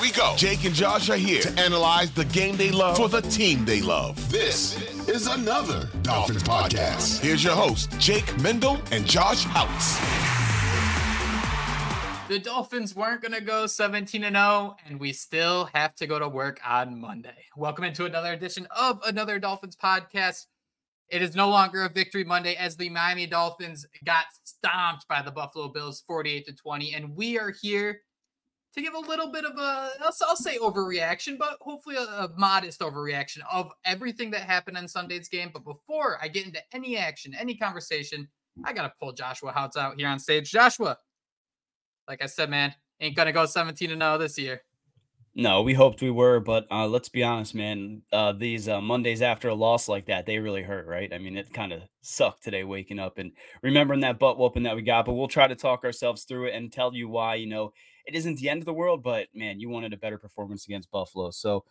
Here we go. Jake and Josh are here to analyze the game they love for the team they love. This is Another Dolphins Podcast. Here's your host, Jake Mendel and Josh Houtz. The Dolphins weren't going to go 17-0, and we still have to go to work on Monday. Welcome into another edition of Another Dolphins Podcast. It is no longer a victory Monday as the Miami Dolphins got stomped by the Buffalo Bills 48-20, and we are here to give a little bit of a, I'll say overreaction, but hopefully a modest overreaction of everything that happened in Sunday's game. But before I get into any action, any conversation, I got to pull Joshua Houtz out here on stage. Joshua, like I said, man, ain't going to go 17-0 this year. No, we hoped we were, but let's be honest, man. These Mondays after a loss like that, they really hurt, right? I mean, it kind of sucked today waking up and remembering that butt whooping that we got, but we'll try to talk ourselves through it and tell you why, you know, it isn't the end of the world, but man, you wanted a better performance against Buffalo. So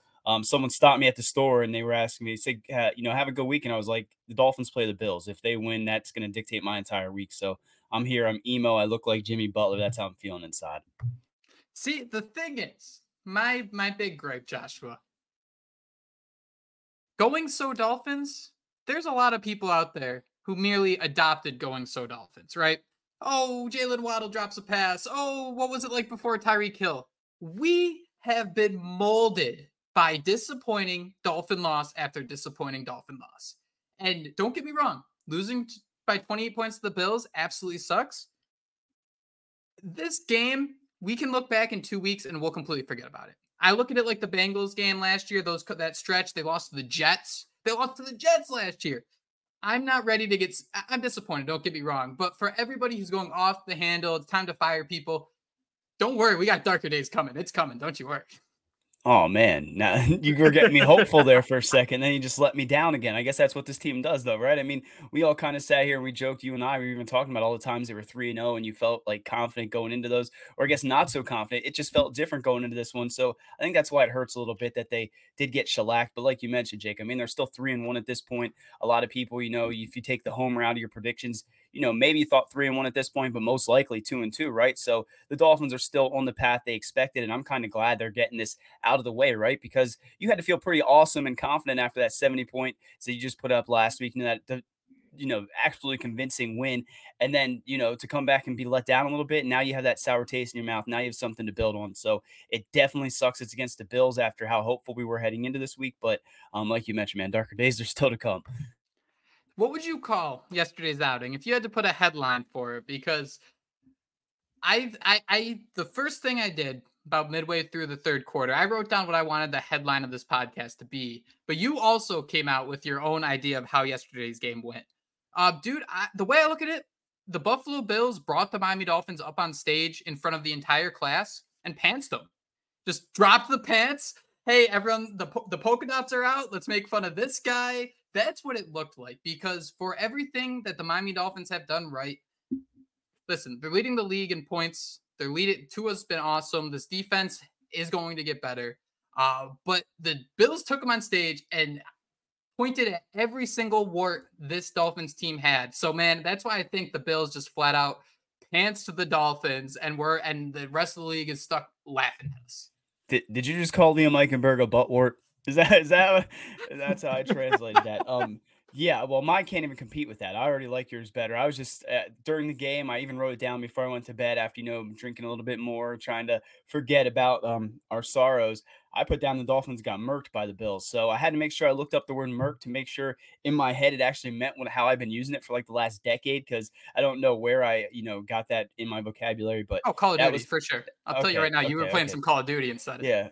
someone stopped me at the store and they were asking me, say, you know, have a good week. And I was like, the Dolphins play the Bills. If they win, that's going to dictate my entire week. So I'm here. I'm emo. I look like Jimmy Butler. That's how I'm feeling inside. See, the thing is, my big gripe, Joshua, going so Dolphins, there's a lot of people out there who merely adopted going so Dolphins, right? Oh, Jaylen Waddle drops a pass. Oh, what was it like before Tyreek Hill? We have been molded by disappointing Dolphin loss after disappointing Dolphin loss. And don't get me wrong, losing by 28 points to the Bills absolutely sucks. This game, we can look back in 2 weeks and we'll completely forget about it. I look at it like the Bengals game last year, that stretch, they lost to the Jets. They lost to the Jets last year. I'm not ready to I'm disappointed, don't get me wrong. But for everybody who's going off the handle, it's time to fire people. Don't worry, we got darker days coming. It's coming, don't you worry. Oh, man. Now, you were getting me hopeful there for a second, then you just let me down again. I guess that's what this team does, though, right? I mean, we all kind of sat here and we joked, you and I, we were even talking about all the times they were 3-0 and you felt like confident going into those, or I guess not so confident. It just felt different going into this one. So I think that's why it hurts a little bit that they did get shellacked. But like you mentioned, Jake, I mean, they're still 3-1 at this point. A lot of people, you know, if you take the home round of your predictions, you know, maybe you thought 3-1 at this point, but most likely 2-2, right? So the Dolphins are still on the path they expected, and I'm kind of glad they're getting this out of the way, right? Because you had to feel pretty awesome and confident after that 70-point that you just put up last week, and that, you know, absolutely convincing win. And then, you know, to come back and be let down a little bit, now you have that sour taste in your mouth. Now you have something to build on. So it definitely sucks. It's against the Bills after how hopeful we were heading into this week. But like you mentioned, man, darker days are still to come. What would you call yesterday's outing if you had to put a headline for it? Because I the first thing I did about midway through the third quarter, I wrote down what I wanted the headline of this podcast to be. But you also came out with your own idea of how yesterday's game went. The way I look at it, the Buffalo Bills brought the Miami Dolphins up on stage in front of the entire class and pantsed them. Just dropped the pants. Hey, everyone, the polka dots are out. Let's make fun of this guy. That's what it looked like, because for everything that the Miami Dolphins have done right, listen, they're leading the league in points. They're leading. Tua's been awesome. This defense is going to get better. But the Bills took them on stage and pointed at every single wart this Dolphins team had. So, man, that's why I think the Bills just flat out pants to the Dolphins, and the rest of the league is stuck laughing at us. Did you just call Liam Eichenberg a buttwort? That's how I translated that. Yeah, well, mine can't even compete with that. I already like yours better. I was just during the game, I even wrote it down before I went to bed after, you know, drinking a little bit more, trying to forget about our sorrows. I put down the Dolphins got murked by the Bills. So I had to make sure I looked up the word murk to make sure in my head it actually meant how I've been using it for like the last decade, because I don't know where I, you know, got that in my vocabulary. But Call of Duty for sure. I'll tell you right now, you were playing some Call of Duty instead. Yeah.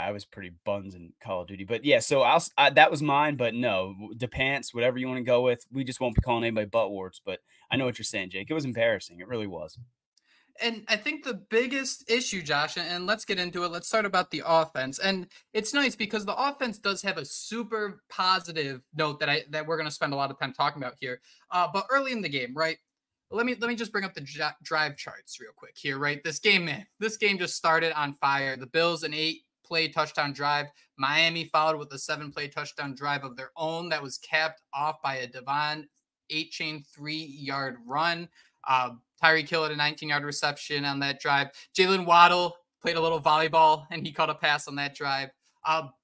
I was pretty buns in Call of Duty. But yeah, so that was mine. But no, the pants, whatever you want to go with, we just won't be calling anybody buttwarts. But I know what you're saying, Jake. It was embarrassing. It really was. And I think the biggest issue, Josh, and let's get into it. Let's start about the offense. And it's nice because the offense does have a super positive note that we're going to spend a lot of time talking about here. But early in the game, right? Let me just bring up the drive charts real quick here, right? This game just started on fire. The Bills, an 8-play touchdown drive. Miami followed with a 7-play touchdown drive of their own that was capped off by a De'Von Achane 3-yard run. Tyreek Hill at a 19-yard reception on that drive. Jaylen Waddle played a little volleyball, and he caught a pass on that drive.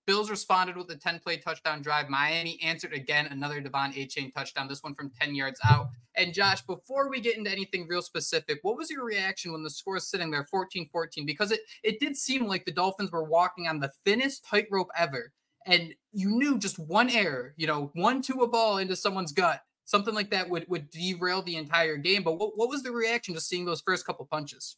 Bills responded with a 10-play touchdown drive. Miami answered again, another De'Von Achane touchdown, this one from 10 yards out. And Josh, before we get into anything real specific, what was your reaction when the score is sitting there 14-14? Because it did seem like the Dolphins were walking on the thinnest tightrope ever. And you knew just one error, one to a ball into someone's gut, something like that would derail the entire game. But what was the reaction to seeing those first couple punches?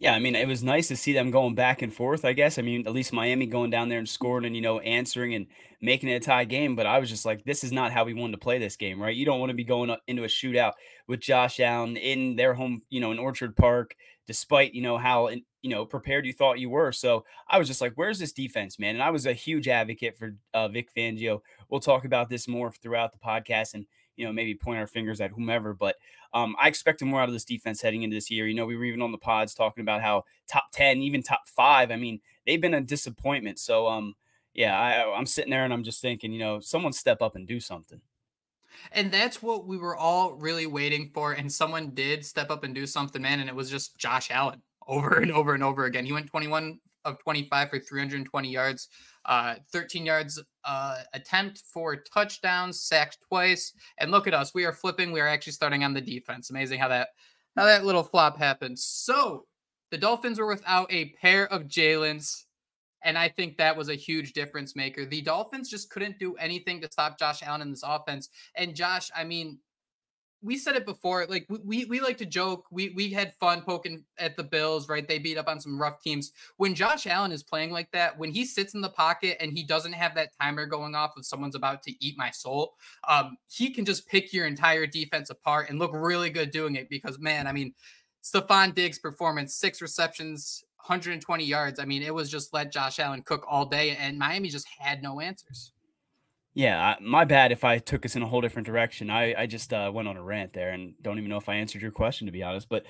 Yeah, I mean, it was nice to see them going back and forth, I guess. I mean, at least Miami going down there and scoring and, answering and making it a tie game. But I was just like, this is not how we wanted to play this game, right? You don't want to be going into a shootout with Josh Allen in their home, in Orchard Park, despite, how, prepared you thought you were. So I was just like, where's this defense, man? And I was a huge advocate for Vic Fangio. We'll talk about this more throughout the podcast and, maybe point our fingers at whomever. But I expected more out of this defense heading into this year. We were even on the pods talking about how top 10, even top 5, I mean, they've been a disappointment. So, yeah, I'm sitting there and I'm just thinking, someone step up and do something. And that's what we were all really waiting for. And someone did step up and do something, man. And it was just Josh Allen over and over and over again. He went 21 of 25 for 320 yards, 13 yards attempt for touchdowns, sacked twice. And look at us. We are flipping. We are actually starting on the defense. Amazing how that little flop happened. So the Dolphins were without a pair of Jaylens. And I think that was a huge difference maker. The Dolphins just couldn't do anything to stop Josh Allen in this offense. And Josh, I mean, we said it before, like we like to joke. We had fun poking at the Bills, right? They beat up on some rough teams. When Josh Allen is playing like that, when he sits in the pocket and he doesn't have that timer going off of someone's about to eat my soul, he can just pick your entire defense apart and look really good doing it because, man, I mean, Stephon Diggs' performance, 6 receptions, 120 yards. I mean, it was just let Josh Allen cook all day, and Miami just had no answers. Yeah, my bad if I took us in a whole different direction. I just went on a rant there and don't even know if I answered your question, to be honest. But,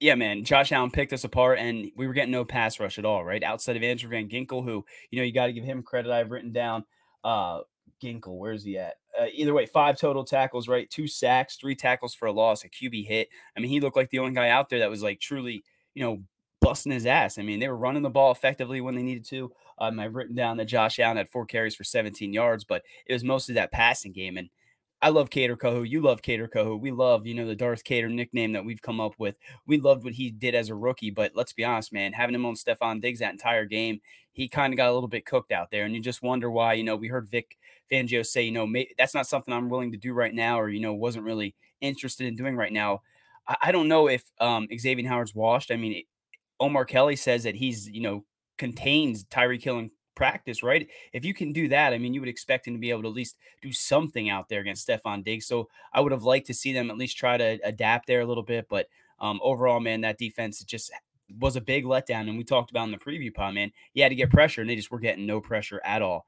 yeah, man, Josh Allen picked us apart, and we were getting no pass rush at all, right? Outside of Andrew Van Ginkel, who, you got to give him credit. I've written down Ginkel. Where's he at? Either way, 5 total tackles, right? 2 sacks, 3 tackles for a loss, a QB hit. I mean, he looked like the only guy out there that was, like, truly, busting his ass. I mean, they were running the ball effectively when they needed to. I've written down that Josh Allen had 4 carries for 17 yards, but it was mostly that passing game. And I love Kader Kohou. You love Kader Kohou. We love, the Darth Cater nickname that we've come up with. We loved what he did as a rookie, but let's be honest, man, having him on Stephon Diggs that entire game, he kind of got a little bit cooked out there. And you just wonder why, we heard Vic Fangio say, that's not something I'm willing to do right now, or, wasn't really interested in doing right now. I don't know if Xavier Howard's washed. I mean, Omar Kelly says that he's, contains Tyreek Hill in practice, right? If you can do that, I mean, you would expect him to be able to at least do something out there against Stephon Diggs. So I would have liked to see them at least try to adapt there a little bit. But overall, man, that defense just was a big letdown. And we talked about in the preview pod, man, you had to get pressure, and they just were getting no pressure at all.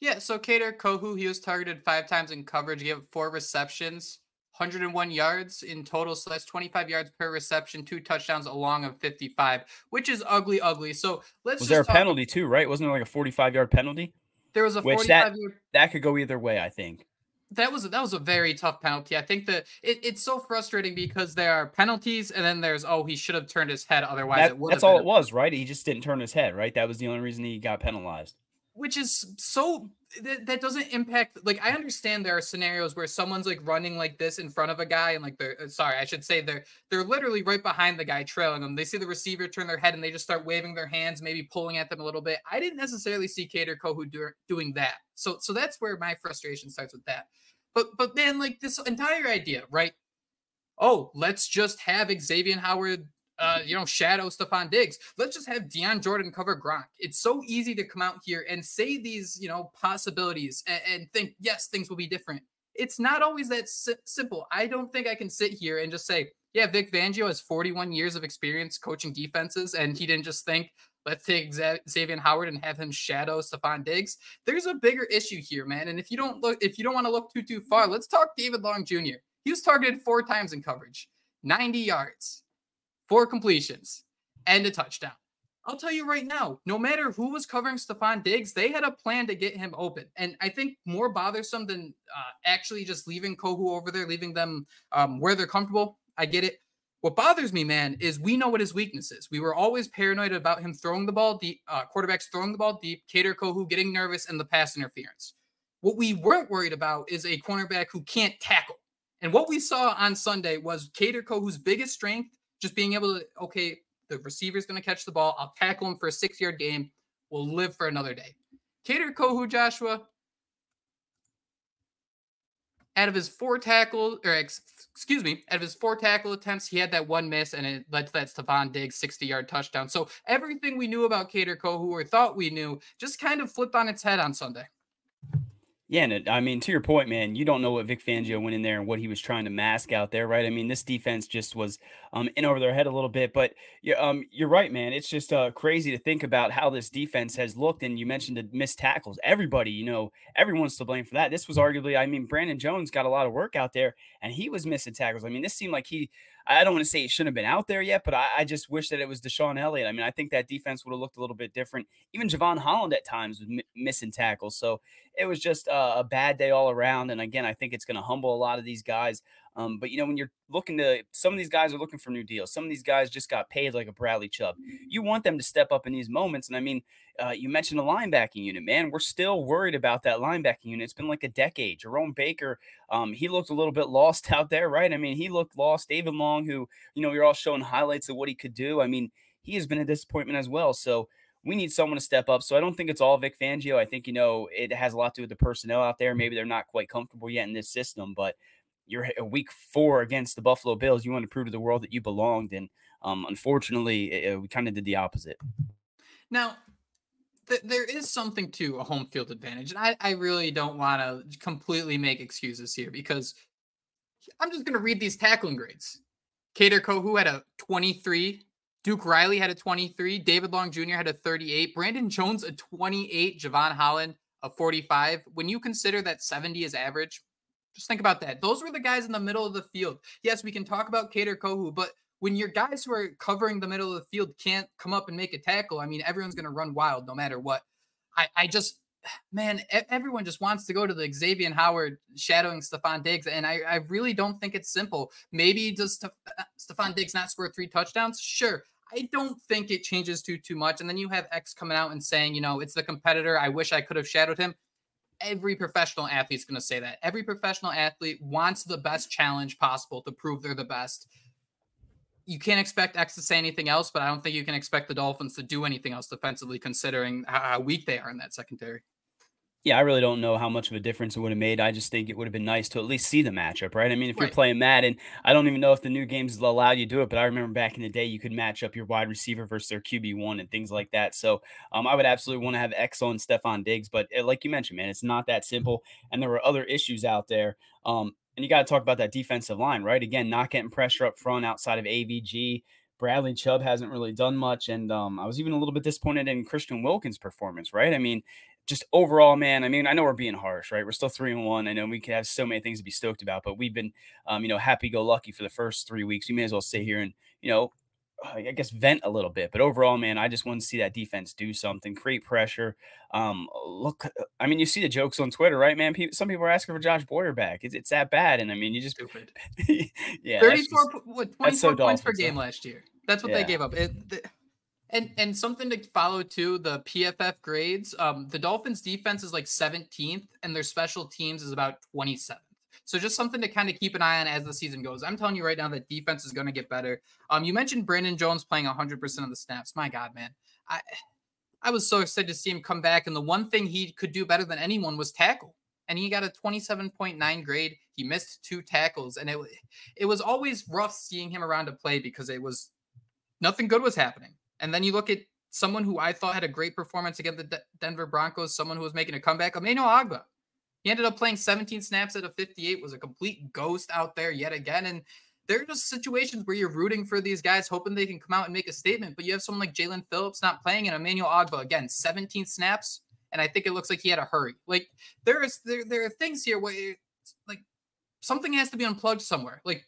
Yeah, so Kader Kohou, he was targeted 5 times in coverage. He had 4 receptions, 101 yards in total, so that's 25 yards per reception, 2 touchdowns along of 55, which is ugly. So let's was there a penalty too, right? Wasn't there like a 45-yard penalty? There was a 45-yard that could go either way, I think. That was a very tough penalty. I think that it's so frustrating because there are penalties, and then there's he should have turned his head otherwise. That's all it was, right? He just didn't turn his head, right? That was the only reason he got penalized. Which is so that doesn't impact. Like, I understand there are scenarios where someone's like running like this in front of a guy, and like they're literally right behind the guy trailing them. They see the receiver turn their head and they just start waving their hands, maybe pulling at them a little bit. I didn't necessarily see Kader Kohou doing that. So that's where my frustration starts with that. But then like this entire idea, right? Oh, let's just have Xavier Howard shadow Stephon Diggs. Let's just have Deion Jordan cover Gronk. It's so easy to come out here and say these, possibilities and think, yes, things will be different. It's not always that simple. I don't think I can sit here and just say, yeah, Vic Fangio has 41 years of experience coaching defenses, and he didn't just think, let's take Xavier Howard and have him shadow Stephon Diggs. There's a bigger issue here, man. And if you don't want to look too far, let's talk David Long Jr. He was targeted 4 times in coverage, 90 yards. 4 completions and a touchdown. I'll tell you right now, no matter who was covering Stephon Diggs, they had a plan to get him open. And I think more bothersome than actually just leaving Kohou over there, leaving them where they're comfortable. I get it. What bothers me, man, is we know what his weakness is. We were always paranoid about him throwing the ball deep, quarterbacks throwing the ball deep, Kader Kohou getting nervous, and the pass interference. What we weren't worried about is a cornerback who can't tackle. And what we saw on Sunday was Kader Kohou's biggest strength, just being able to, okay, the receiver's going to catch the ball. I'll tackle him for a 6-yard game. We'll live for another day. Kader Kohou, Joshua, out of his four tackle attempts, he had that one miss, and it led to that Stephon Diggs 60-yard touchdown. So everything we knew about Kader Kohou, or thought we knew, just kind of flipped on its head on Sunday. Yeah, and I mean, to your point, man, you don't know what Vic Fangio went in there and what he was trying to mask out there, right? I mean, this defense just was in over their head a little bit, but you're right, man. It's just crazy to think about how this defense has looked, and you mentioned the missed tackles. Everybody, you know, everyone's to blame for that. This was arguably, I mean, Brandon Jones got a lot of work out there, and he was missing tackles. I mean, this seemed like I don't want to say it shouldn't have been out there yet, but I just wish that it was Deshaun Elliott. I mean, I think that defense would have looked a little bit different. Even Jevon Holland at times was missing tackles. So it was just a bad day all around. And again, I think it's going to humble a lot of these guys. But, you know, when you're looking to – some of these guys are looking for new deals. Some of these guys just got paid like a Bradley Chubb. You want them to step up in these moments. And, I mean, you mentioned the linebacking unit, man. We're still worried about that linebacking unit. It's been like a decade. Jerome Baker, he looked a little bit lost out there, right? I mean, he looked lost. David Long, who, you know, you're all showing highlights of what he could do. I mean, he has been a disappointment as well. So we need someone to step up. So I don't think it's all Vic Fangio. I think, you know, it has a lot to do with the personnel out there. Maybe they're not quite comfortable yet in this system, but you're a week 4 against the Buffalo Bills. You want to prove to the world that you belonged. And unfortunately, we kind of did the opposite. Now, there is something to a home field advantage. And I really don't want to completely make excuses here, because I'm just going to read these tackling grades. Kader Kohou had a 23. Duke Riley had a 23. David Long Jr. had a 38. Brandon Jones, a 28. Jevon Holland, a 45. When you consider that 70 is average, just think about that. Those were the guys in the middle of the field. Yes, we can talk about Kader Kohou, but when your guys who are covering the middle of the field can't come up and make a tackle, I mean, everyone's going to run wild no matter what. I just, man, everyone just wants to go to the Xavier Howard shadowing Stephon Diggs, and I really don't think it's simple. Maybe does Stephon Diggs not score 3 touchdowns? Sure. I don't think it changes too much. And then you have X coming out and saying, you know, it's the competitor. I wish I could have shadowed him. Every professional athlete's going to say that. Every professional athlete wants the best challenge possible to prove they're the best. You can't expect X to say anything else, but I don't think you can expect the Dolphins to do anything else defensively, considering how weak they are in that secondary. Yeah, I really don't know how much of a difference it would have made. I just think it would have been nice to at least see the matchup, right? I mean, if you're playing Madden, I don't even know if the new games allow you to do it, but I remember back in the day you could match up your wide receiver versus their QB1 and things like that. So I would absolutely want to have X on Stephon Diggs, but like you mentioned, man, it's not that simple, and there were other issues out there. And you got to talk about that defensive line, right? Again, not getting pressure up front outside of AVG. Bradley Chubb hasn't really done much, and I was even a little bit disappointed in Christian Wilkins' performance, right? I mean, just overall, man, I mean, I know we're being harsh, right? We're still 3-1. I know we could have so many things to be stoked about, but we've been, you know, happy-go-lucky for the first 3 weeks. You may as well sit here and, you know, I guess vent a little bit. But overall, man, I just want to see that defense do something, create pressure. Look, I mean, you see the jokes on Twitter, right, man? Some people are asking for Josh Boyer back. It's that bad. And, I mean, you just – yeah. 24 points per game last year. That's what they gave up. And something to follow, too, the PFF grades. The Dolphins' defense is like 17th, and their special teams is about 27th. So just something to kind of keep an eye on as the season goes. I'm telling you right now that defense is going to get better. You mentioned Brandon Jones playing 100% of the snaps. My God, man. I was so excited to see him come back, and the one thing he could do better than anyone was tackle. And he got a 27.9 grade. He missed 2 tackles, and it was always rough seeing him around to play because it was nothing good was happening. And then you look at someone who I thought had a great performance against the Denver Broncos, someone who was making a comeback, Emmanuel Ogbah. He ended up playing 17 snaps out of 58, was a complete ghost out there yet again. And there are just situations where you're rooting for these guys, hoping they can come out and make a statement. But you have someone like Jaylen Phillips not playing, and Emmanuel Ogbah, again, 17 snaps. And I think it looks like he had a hurry. Like, there are things here where, like, something has to be unplugged somewhere. Like,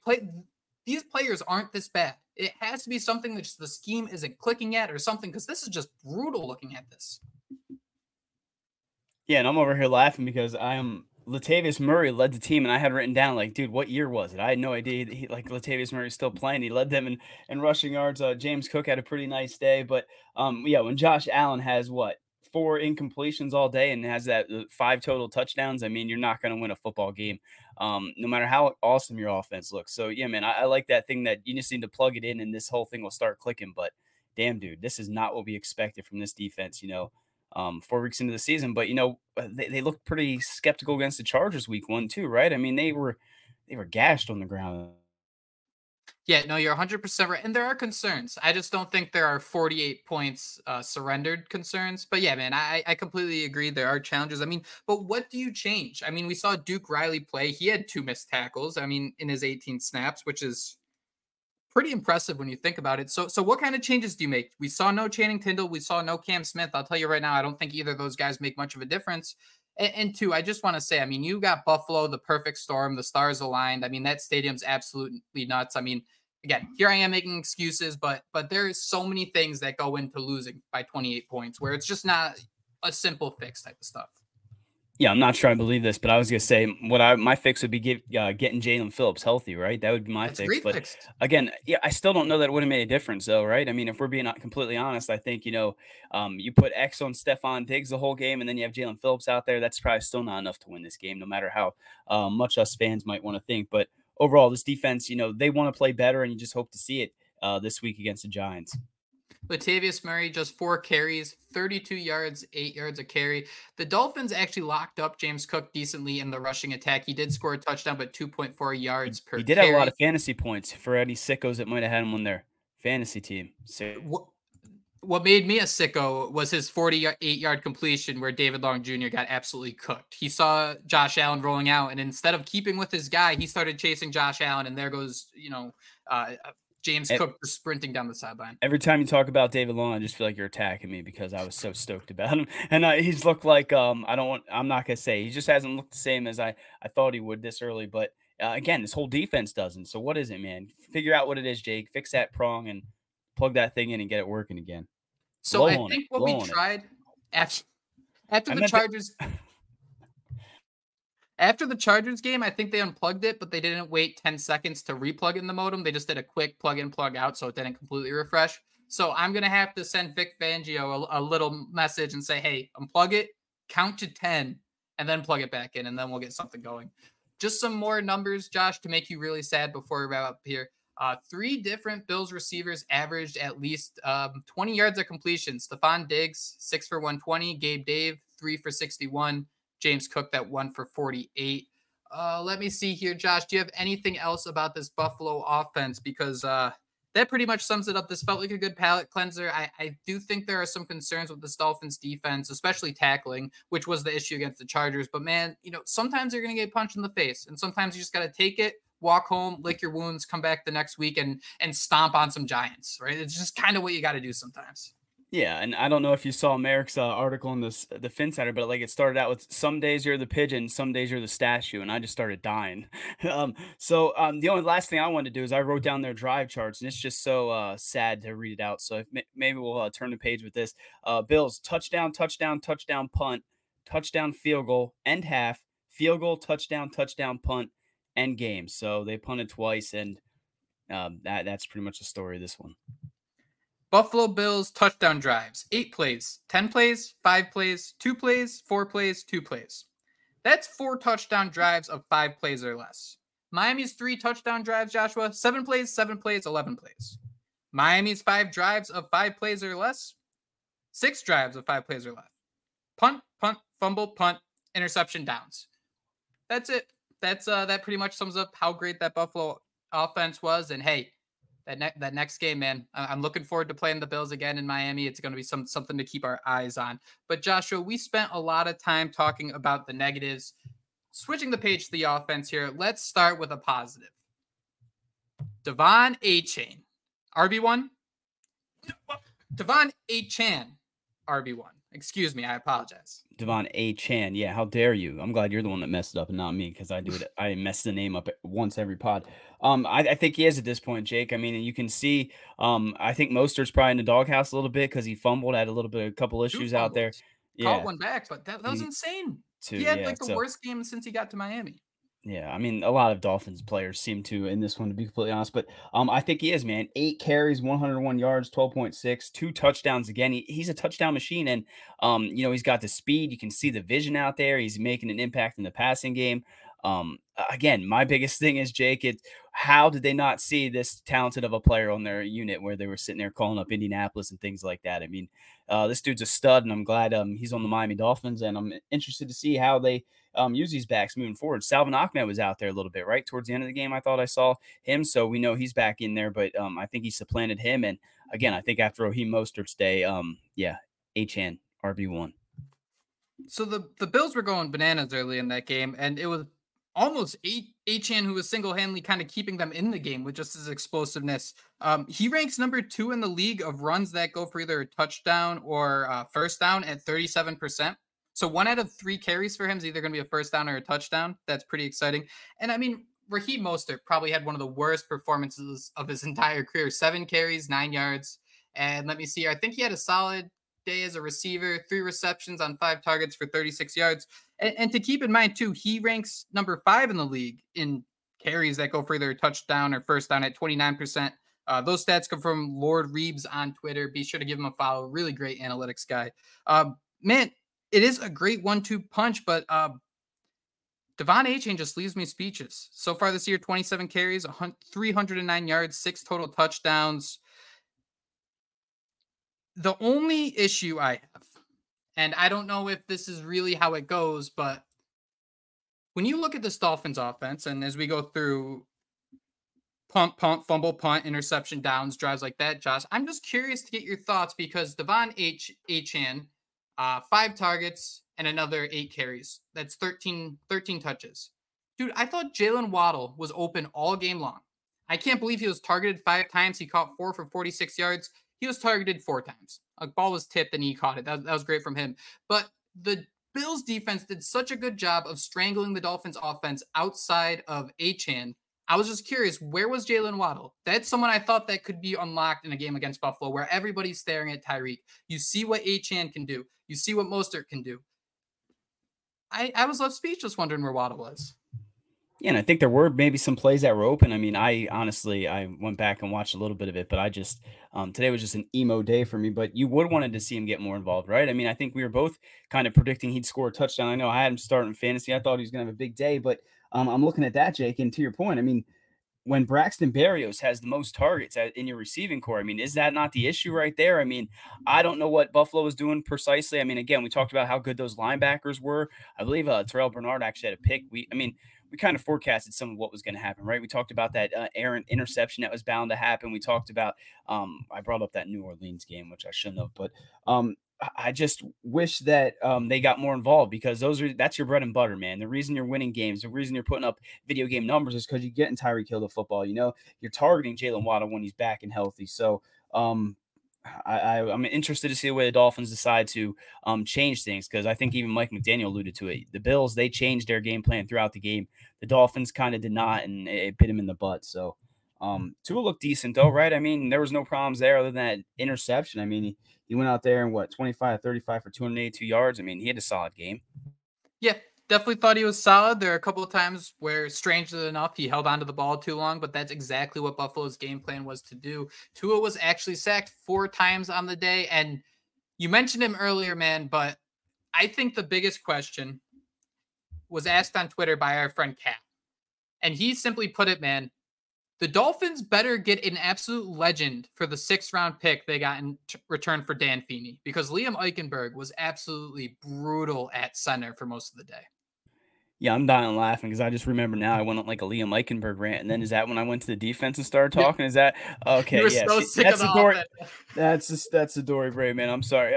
these players aren't this bad. It has to be something that just the scheme isn't clicking at or something, because this is just brutal looking at this. Yeah, and I'm over here laughing because I am Latavius Murray led the team, and I had written down, like, dude, what year was it? I had no idea. Latavius Murray's still playing. He led them in rushing yards. James Cook had a pretty nice day. But, yeah, when Josh Allen has, what, 4 incompletions all day and has that 5 total touchdowns, I mean, you're not going to win a football game, no matter how awesome your offense looks. So, yeah, man, I like that thing that you just need to plug it in, and this whole thing will start clicking. But, damn, dude, this is not what we expected from this defense, you know. 4 weeks into the season, but you know, they looked pretty skeptical against the Chargers week 1 too, right? I mean, they were gashed on the ground. Yeah, no, you're 100% right. And there are concerns. I just don't think there are 48 points surrendered concerns. But yeah, man, I completely agree. There are challenges. I mean, but what do you change? I mean, we saw Duke Riley play. He had 2 missed tackles, I mean, in his 18 snaps, which is pretty impressive when you think about it. So what kind of changes do you make? We saw no Channing Tindall. We saw no Cam Smith. I'll tell you right now, I don't think either of those guys make much of a difference. And two, I just want to say, I mean, you got Buffalo, the perfect storm, the stars aligned. I mean, that stadium's absolutely nuts. I mean, again, here I am making excuses, but there is so many things that go into losing by 28 points where it's just not a simple fix type of stuff. Yeah, I'm not sure I believe this, but I was going to say my fix would be getting Jaylen Phillips healthy, right? That would be my fix. But again, yeah, I still don't know that it would have made a difference though, right? I mean, if we're being completely honest, I think, you know, you put X on Stephon Diggs the whole game and then you have Jaylen Phillips out there. That's probably still not enough to win this game, no matter how much us fans might want to think. But overall, this defense, you know, they want to play better, and you just hope to see it this week against the Giants. Latavius Murray, just 4 carries, 32 yards, 8 yards a carry. The Dolphins actually locked up James Cook decently in the rushing attack. He did score a touchdown, but 2.4 yards per carry. He did have a lot of fantasy points for any sickos that might have had him on their fantasy team. So what made me a sicko was his 48-yard completion where David Long Jr. got absolutely cooked. He saw Josh Allen rolling out, and instead of keeping with his guy, he started chasing Josh Allen, and there goes, you know, James Cook was sprinting down the sideline. Every time you talk about David Long, I just feel like you're attacking me because I was so stoked about him. And he's looked like I'm not going to say. He just hasn't looked the same as I thought he would this early. But, again, this whole defense doesn't. So what is it, man? Figure out what it is, Jake. Fix that prong and plug that thing in and get it working again. So blow I think it, what we tried after the Chargers – after the Chargers game, I think they unplugged it, but they didn't wait 10 seconds to replug in the modem. They just did a quick plug in, plug out, so it didn't completely refresh. So I'm going to have to send Vic Fangio a little message and say, hey, unplug it, count to 10, and then plug it back in, and then we'll get something going. Just some more numbers, Josh, to make you really sad before we wrap up here. 3 different Bills receivers averaged at least 20 yards of completion. Stephon Diggs, 6 for 120. Gabe Dave, 3 for 61. James Cook, that 1 for 48. Let me see here, Josh. Do you have anything else about this Buffalo offense? Because that pretty much sums it up. This felt like a good palate cleanser. I do think there are some concerns with this Dolphins defense, especially tackling, which was the issue against the Chargers. But, man, you know, sometimes you're going to get punched in the face, and sometimes you just got to take it, walk home, lick your wounds, come back the next week, and stomp on some giants, right? It's just kind of what you got to do sometimes. Yeah, and I don't know if you saw Merrick's article on the Finsider, but like it started out with some days you're the pigeon, some days you're the statue, and I just started dying. The only last thing I wanted to do is I wrote down their drive charts, and it's just so sad to read it out. So maybe we'll turn the page with this. Bills, touchdown, touchdown, touchdown, punt, touchdown, field goal, end half, field goal, touchdown, touchdown, punt, end game. So they punted twice, and that's pretty much the story of this one. Buffalo Bills touchdown drives, 8 plays, 10 plays, 5 plays, 2 plays, 4 plays, 2 plays. That's 4 touchdown drives of 5 plays or less. Miami's 3 touchdown drives, Joshua, 7 plays, 7 plays, 11 plays. Miami's 5 drives of 5 plays or less, 6 drives of 5 plays or less. Punt, punt, fumble, punt, interception, downs. That's it. That's that pretty much sums up how great that Buffalo offense was. And hey, that next game, man, I'm looking forward to playing the Bills again in Miami. It's going to be something to keep our eyes on. But Joshua, we spent a lot of time talking about the negatives. Switching the page to the offense here, let's start with a positive. De'Von Achane, RB1. De'Von Achane, RB1. Excuse me, I apologize. De'Von Achane, yeah, how dare you? I'm glad you're the one that messed it up and not me, because I mess the name up once every pod. I think he is at this point, Jake. I mean, and you can see, I think Mostert's probably in the doghouse a little bit because he fumbled, had a couple issues out there. Caught one back, but that was insane. He had the worst game since he got to Miami. Yeah, I mean, a lot of Dolphins players seem to in this one, to be completely honest. But I think he is, man. 8 carries, 101 yards, 12.6, 2 touchdowns. Again, he's a touchdown machine. And, you know, he's got the speed. You can see the vision out there. He's making an impact in the passing game. Again, my biggest thing is, Jake, it's how did they not see this talented of a player on their unit where they were sitting there calling up Indianapolis and things like that? I mean, this dude's a stud, and I'm glad he's on the Miami Dolphins, and I'm interested to see how they use these backs moving forward. Salvon Ahmed was out there a little bit, right? Towards the end of the game, I thought I saw him, so we know he's back in there, but I think he supplanted him. And, again, I think after Raheem Mostert's day, Achane, RB1. So the Bills were going bananas early in that game, and it was almost Achane who was single-handedly kind of keeping them in the game with just his explosiveness. He ranks number 2 in the league of runs that go for either a touchdown or first down at 37%. So 1 out of 3 carries for him is either going to be a first down or a touchdown. That's pretty exciting. And I mean, Raheem Mostert probably had one of the worst performances of his entire career. 7 carries, 9 yards. And let me see here. I think he had a solid day as a receiver, 3 receptions on 5 targets for 36 yards. And to keep in mind, too, he ranks number 5 in the league in carries that go for either a touchdown or first down at 29%. Those stats come from Lord Reeves on Twitter. Be sure to give him a follow. Really great analytics guy. Man, it is a great 1-2 punch, but De'Von Achane just leaves me speechless. So far this year, 27 carries, 309 yards, 6 total touchdowns. The only issue I have, and I don't know if this is really how it goes, but when you look at this Dolphins offense, and as we go through punt, fumble, punt, interception, downs, drives like that, Josh, I'm just curious to get your thoughts because De'Von Achane, 5 targets and another 8 carries. That's 13 touches. Dude, I thought Jaylen Waddle was open all game long. I can't believe he was targeted 5 times. He caught 4 for 46 yards. He was targeted 4 times. A ball was tipped and he caught it. That was great from him. But the Bills defense did such a good job of strangling the Dolphins offense outside of Achane. I was just curious, where was Jaylen Waddle? That's someone I thought that could be unlocked in a game against Buffalo where everybody's staring at Tyreek. You see what Achane can do. You see what Mostert can do. I was left speechless wondering where Waddle was. Yeah, and I think there were maybe some plays that were open. I mean, I went back and watched a little bit of it, but I just today was just an emo day for me. But you would wanted to see him get more involved, right? I mean, I think we were both kind of predicting he'd score a touchdown. I know I had him starting fantasy. I thought he was going to have a big day, but I'm looking at that, Jake, and to your point, I mean, when Braxton Berrios has the most targets in your receiving core, I mean, is that not the issue right there? I mean, I don't know what Buffalo was doing precisely. I mean, again, we talked about how good those linebackers were. I believe Terrell Bernard actually had a pick. We kind of forecasted some of what was going to happen, right? We talked about that errant interception that was bound to happen. We talked about, I brought up that New Orleans game, which I shouldn't have, but I just wish that they got more involved because that's your bread and butter, man. The reason you're winning games, the reason you're putting up video game numbers is because you're getting Tyreek Hill to football. You know, you're targeting Jaylen Waddle when he's back and healthy. So I'm interested to see the way the Dolphins decide to change things because I think even Mike McDaniel alluded to it. The Bills, they changed their game plan throughout the game. The Dolphins kind of did not, and it bit him in the butt. So Tua looked decent though, right? I mean, there was no problems there other than that interception. I mean, he went out there and 25-35 for 282 yards. I mean, he had a solid game. Yeah, definitely thought he was solid. There are a couple of times where, strangely enough, he held onto the ball too long, but that's exactly what Buffalo's game plan was to do. Tua was actually sacked 4 times on the day, and you mentioned him earlier, man, but I think the biggest question was asked on Twitter by our friend Kat, and he simply put it, man, the Dolphins better get an absolute legend for the 6th-round pick they got in return for Dan Feeney because Liam Eichenberg was absolutely brutal at center for most of the day. Yeah, I'm dying laughing because I just remember now I went on like a Liam Eichenberg rant, and then is that when I went to the defense and started talking? Is that okay? You were so sick of the offense. That's the Dory Brave, man. I'm sorry.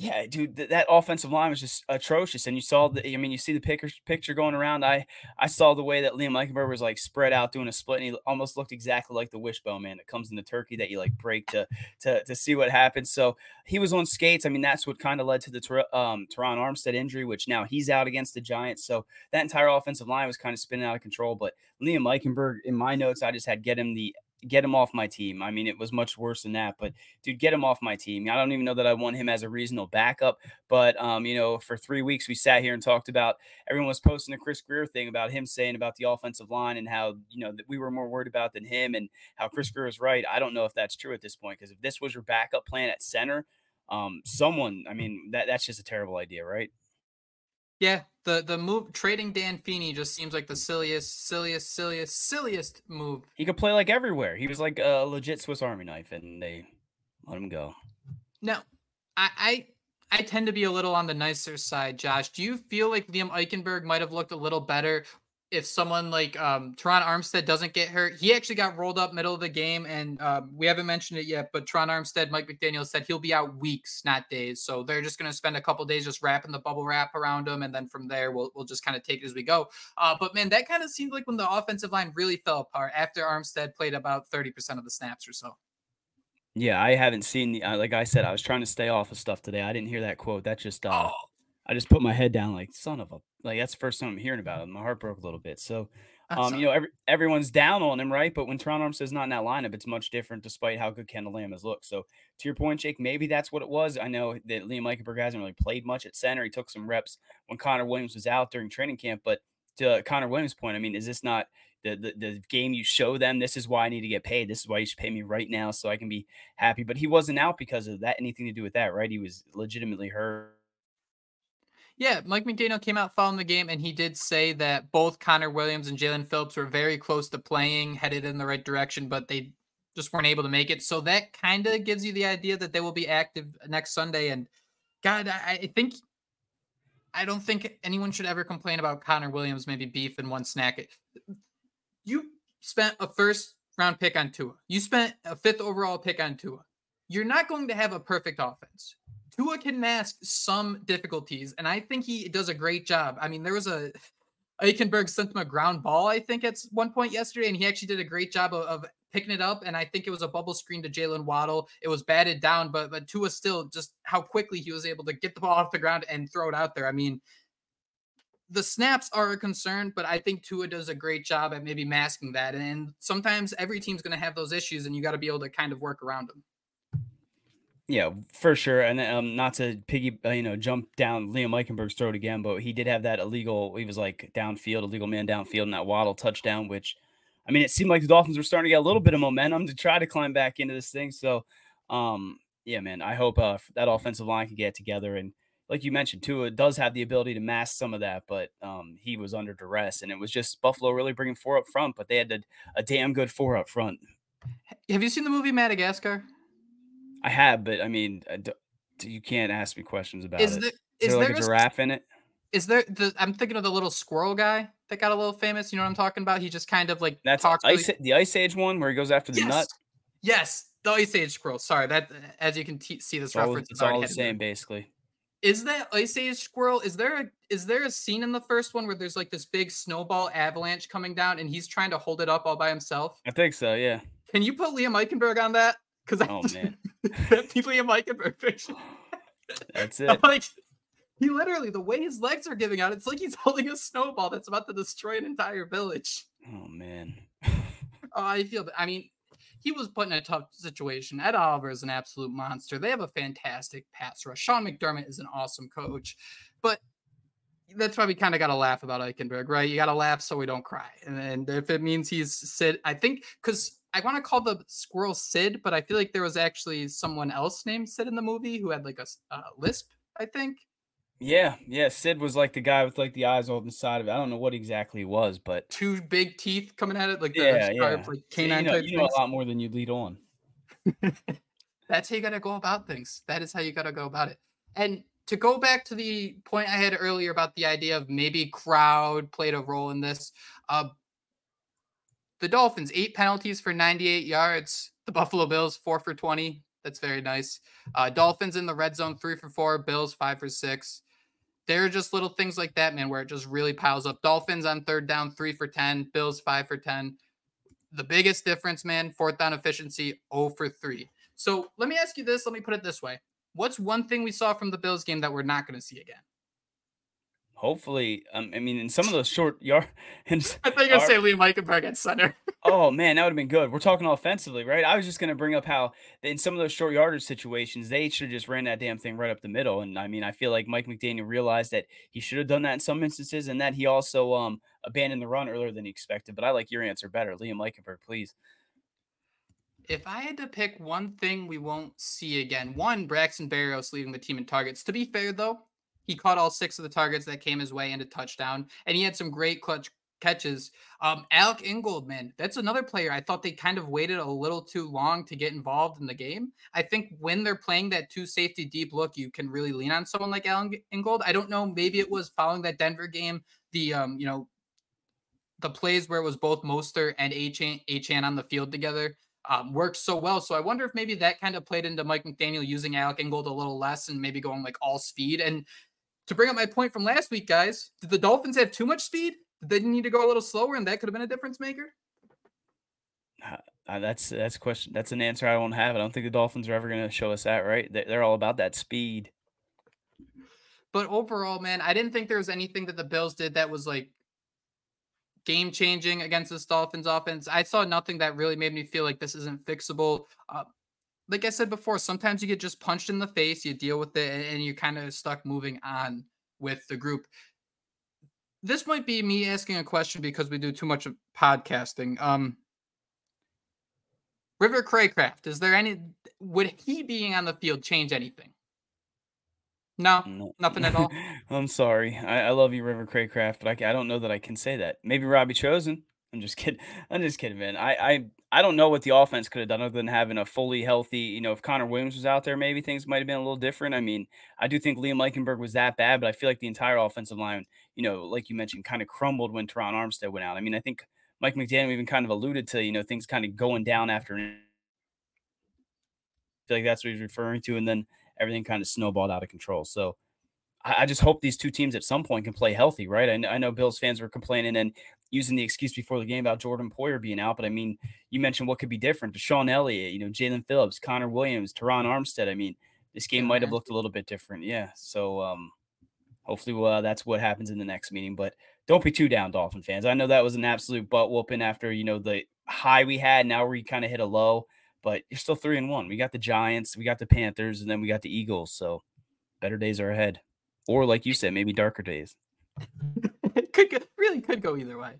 Yeah, dude, that offensive line was just atrocious. And you saw you see the picture going around. I saw the way that Liam Eichenberg was like spread out doing a split, and he almost looked exactly like the wishbone, man, that comes in the turkey that you like break to see what happens. So he was on skates. I mean, that's what kind of led to the Teron Armstead injury, which now he's out against the Giants. So that entire offensive line was kind of spinning out of control. But Liam Eichenberg, in my notes, I just had get him the get him off my team. I mean, it was much worse than that, but dude, get him off my team. I don't even know that I want him as a reasonable backup, but you know, for 3 weeks we sat here and talked about, everyone was posting a Chris Grier thing about him saying about the offensive line and how, you know, that we were more worried about than him and how Chris Grier is right. I don't know if that's true at this point, because if this was your backup plan at center, someone, I mean, that's just a terrible idea, right? Yeah, the move trading Dan Feeney just seems like the silliest move. He could play like everywhere. He was like a legit Swiss Army knife, and they let him go. Now, I tend to be a little on the nicer side, Josh. Do you feel like Liam Eichenberg might have looked a little better if someone like Teron Armstead doesn't get hurt? He actually got rolled up middle of the game, and we haven't mentioned it yet, but Teron Armstead, Mike McDaniel said he'll be out weeks, not days. So they're just going to spend a couple days just wrapping the bubble wrap around him, and then from there we'll just kind of take it as we go. But, man, that kind of seemed like when the offensive line really fell apart after Armstead played about 30% of the snaps or so. Yeah, I haven't seen the like I said, I was trying to stay off of stuff today. I didn't hear that quote. That just – I just put my head down like, son of a – like, that's the first time I'm hearing about him. My heart broke a little bit. So, you know, everyone's down on him, right? But when Teron Armstead's not in that lineup, it's much different despite how good Kendall Lamb has looked. So, to your point, Jake, maybe that's what it was. I know that Liam Eichenberg hasn't really played much at center. He took some reps when Connor Williams was out during training camp. But to Connor Williams' point, I mean, is this not the game you show them? This is why I need to get paid. This is why you should pay me right now so I can be happy. But he wasn't out because of that, anything to do with that, right? He was legitimately hurt. Yeah, Mike McDaniel came out following the game, and he did say that both Connor Williams and Jaylen Phillips were very close to playing, headed in the right direction, but they just weren't able to make it. So that kind of gives you the idea that they will be active next Sunday. And, God, I don't think anyone should ever complain about Connor Williams, maybe beef and one snack. You spent a first-round pick on Tua. You spent a fifth overall pick on Tua. You're not going to have a perfect offense. Tua can mask some difficulties, and I think he does a great job. I mean, there was Eichenberg sent him a ground ball, I think, at one point yesterday, and he actually did a great job of picking it up, and I think it was a bubble screen to Jaylen Waddle. It was batted down, but Tua still, just how quickly he was able to get the ball off the ground and throw it out there. I mean, the snaps are a concern, but I think Tua does a great job at maybe masking that, and sometimes every team's going to have those issues, and you got to be able to kind of work around them. Yeah, for sure. And not to jump down Liam Eichenberg's throat again, but he did have that illegal, he was like downfield, illegal man downfield, and that Waddle touchdown, which, I mean, it seemed like the Dolphins were starting to get a little bit of momentum to try to climb back into this thing. So, yeah, man, I hope that offensive line can get together. And like you mentioned, Tua does have the ability to mask some of that, but he was under duress. And it was just Buffalo really bringing four up front, but they had a damn good four up front. Have you seen the movie Madagascar? I have, but I mean, you can't ask me questions about it. Is there a giraffe in it? Is there? I'm thinking of the little squirrel guy that got a little famous. You know what I'm talking about? He just kind of like talks. The Ice Age one where he goes after the nut. Yes, the Ice Age squirrel. Sorry, that as you can see this reference. It's all the same, basically. Is that Ice Age squirrel? Is there a scene in the first one where there's like this big snowball avalanche coming down and he's trying to hold it up all by himself? I think so. Yeah. Can you put Liam Eichenberg on that? Man, that Liam Eichenberg picture. That's it. Like he literally, the way his legs are giving out, it's like he's holding a snowball that's about to destroy an entire village. Oh man. I feel that. I mean, he was put in a tough situation. Ed Oliver is an absolute monster. They have a fantastic pass rush. Sean McDermott is an awesome coach, but that's why we kind of got to laugh about Eichenberg, right? You got to laugh so we don't cry. And if it means he's Sid, I think, because I want to call the squirrel Sid, but I feel like there was actually someone else named Sid in the movie who had like a lisp, I think. Yeah. Sid was like the guy with like the eyes on the side of it. I don't know what exactly he was, but two big teeth coming at it, like sharp, like canine type things. You know a lot more than you lead on. That's how you got to go about things. That is how you got to go about it. And to go back to the point I had earlier about the idea of maybe crowd played a role in this. The Dolphins, 8 penalties for 98 yards. The Buffalo Bills, 4 for 20. That's very nice. Dolphins in the red zone, 3 for 4. Bills, 5 for 6. There are just little things like that, man, where it just really piles up. Dolphins on third down, 3 for 10. Bills, 5 for 10. The biggest difference, man, fourth down efficiency, 0 for 3. So let me ask you this. Let me put it this way. What's one thing we saw from the Bills game that we're not going to see again? hopefully, I mean, in some of those short yards. I thought you were going to say Liam Eichenberg at center. Oh, man, that would have been good. We're talking offensively, right? I was just going to bring up how in some of those short yardage situations, they should have just ran that damn thing right up the middle. And, I mean, I feel like Mike McDaniel realized that he should have done that in some instances and that he also abandoned the run earlier than he expected. But I like your answer better. Liam Eichenberg, please. If I had to pick one thing we won't see again, one, Braxton Berrios leading the team in targets. To be fair, though, he caught all six of the targets that came his way and a touchdown, and he had some great clutch catches. Alec Ingold, man, that's another player. I thought they kind of waited a little too long to get involved in the game. I think when they're playing that two safety deep look, you can really lean on someone like Alec Ingold. I don't know. Maybe it was following that Denver game, the plays where it was both Mostert and Achane on the field together. Worked so well. So I wonder if maybe that kind of played into Mike McDaniel using Alec Ingold a little less and maybe going like all speed. And to bring up my point from last week, guys, did the Dolphins have too much speed? Did they need to go a little slower, and that could have been a difference maker? That's a question. That's an answer I won't have. I don't think the Dolphins are ever going to show us that, right? They're all about that speed. But overall, man, I didn't think there was anything that the Bills did that was like game-changing against this Dolphins offense. I saw nothing that really made me feel like this isn't fixable. Like I said before, sometimes you get just punched in the face, you deal with it, and you're kind of stuck moving on with the group. This might be me asking a question because we do too much of podcasting. River Craycraft, would he being on the field change anything? No, nothing at all. I'm sorry. I love you, River Craycraft, but I don't know that I can say that. Maybe Robbie Chosen. I'm just kidding, man. I don't know what the offense could have done other than having a fully healthy, if Connor Williams was out there, maybe things might have been a little different. I mean, I do think Liam Eichenberg was that bad, but I feel like the entire offensive line, like you mentioned, kind of crumbled when Teron Armstead went out. I mean, I think Mike McDaniel even kind of alluded to, things kind of going down after. I feel like that's what he's referring to. And then everything kind of snowballed out of control. So I just hope these two teams at some point can play healthy, right? I know Bills fans were complaining and using the excuse before the game about Jordan Poyer being out, but I mean, you mentioned what could be different. Deshaun Elliott, Jaylen Phillips, Connor Williams, Teron Armstead. I mean, this game might have looked a little bit different. Yeah. So hopefully that's what happens in the next meeting, but don't be too down, Dolphin fans. I know that was an absolute butt whooping after, the high we had. Now we kind of hit a low, but you're still 3-1. We got the Giants, we got the Panthers, and then we got the Eagles. So better days are ahead. Or like you said, maybe darker days. It could go either way.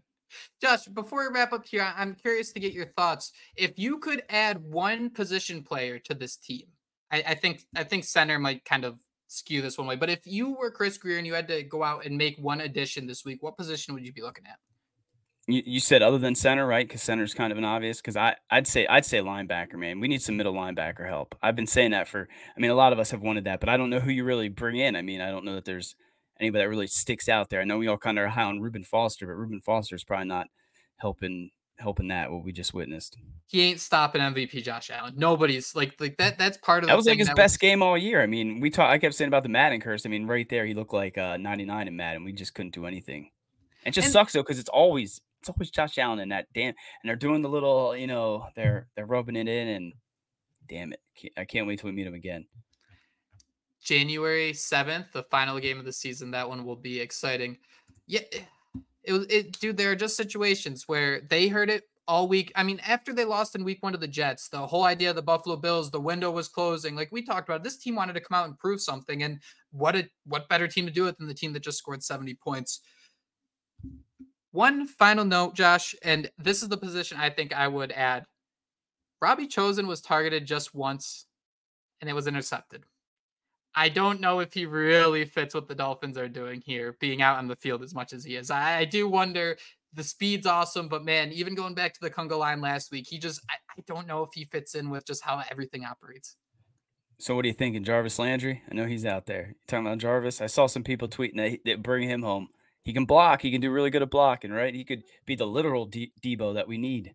Josh, before we wrap up here, I'm curious to get your thoughts. If you could add one position player to this team, I think center might kind of skew this one way, but if you were Chris Grier and you had to go out and make one addition this week, what position would you be looking at? You said other than center, right? Because center is kind of an obvious. Because I'd say linebacker, man. We need some middle linebacker help. I've been saying that a lot of us have wanted that, but I don't know who you really bring in. I mean, I don't know that there's anybody that really sticks out there. I know we all kind of are high on Reuben Foster, but Reuben Foster is probably not helping that what we just witnessed. He ain't stopping MVP Josh Allen. Nobody's like that. That's part of that was like his best game all year. I mean, I kept saying about the Madden curse. I mean, right there, he looked like 99 in Madden. We just couldn't do anything. It just sucks though because it's always Josh Allen and that damn, and they're doing the little, they're rubbing it in, and damn it. I can't wait till we meet him again. January 7th, the final game of the season. That one will be exciting. Yeah. Dude, there are just situations where they heard it all week. I mean, after they lost in week 1 to the Jets, the whole idea of the Buffalo Bills, the window was closing. Like we talked about, this team wanted to come out and prove something. And what better team to do it than the team that just scored 70 points. One final note, Josh, and this is the position I think I would add. Robbie Chosen was targeted just once, and it was intercepted. I don't know if he really fits what the Dolphins are doing here, being out on the field as much as he is. I do wonder, the speed's awesome, but man, even going back to the Kunga line last week, I don't know if he fits in with just how everything operates. So what are you thinking, Jarvis Landry? I know he's out there. You talking about Jarvis? I saw some people tweeting that bring him home. He can block. He can do really good at blocking, right? He could be the literal Debo that we need.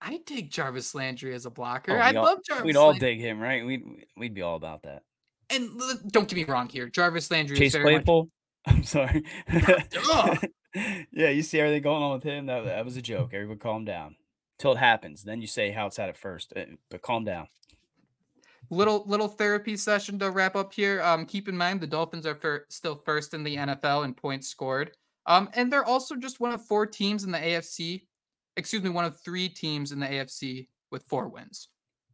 I dig Jarvis Landry as a blocker. Love Jarvis Landry. We'd all dig him, right? We'd be all about that. And don't get me wrong here. Jarvis Landry Chase is very Claypool? I'm sorry. Yeah, you see everything going on with him. That was a joke. Everybody calm down. Till it happens. Then you say how it's at it first. But calm down. Little therapy session to wrap up here. Keep in mind the Dolphins are still first in the NFL in points scored. And they're also just one of four teams in the AFC. Excuse me, one of three teams in the AFC with four wins.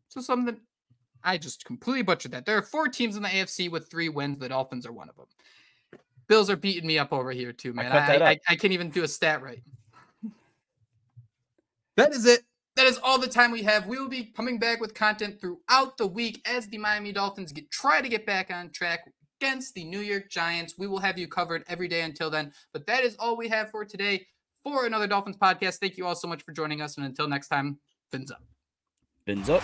So something I just completely butchered that. There are four teams in the AFC with three wins. The Dolphins are one of them. Bills are beating me up over here too, man. I can't even do a stat right. That is it. That is all the time we have. We will be coming back with content throughout the week as the Miami Dolphins try to get back on track against the New York Giants. We will have you covered every day until then. But that is all we have for today for Another Dolphins Podcast. Thank you all so much for joining us. And until next time, fins up. Fins up.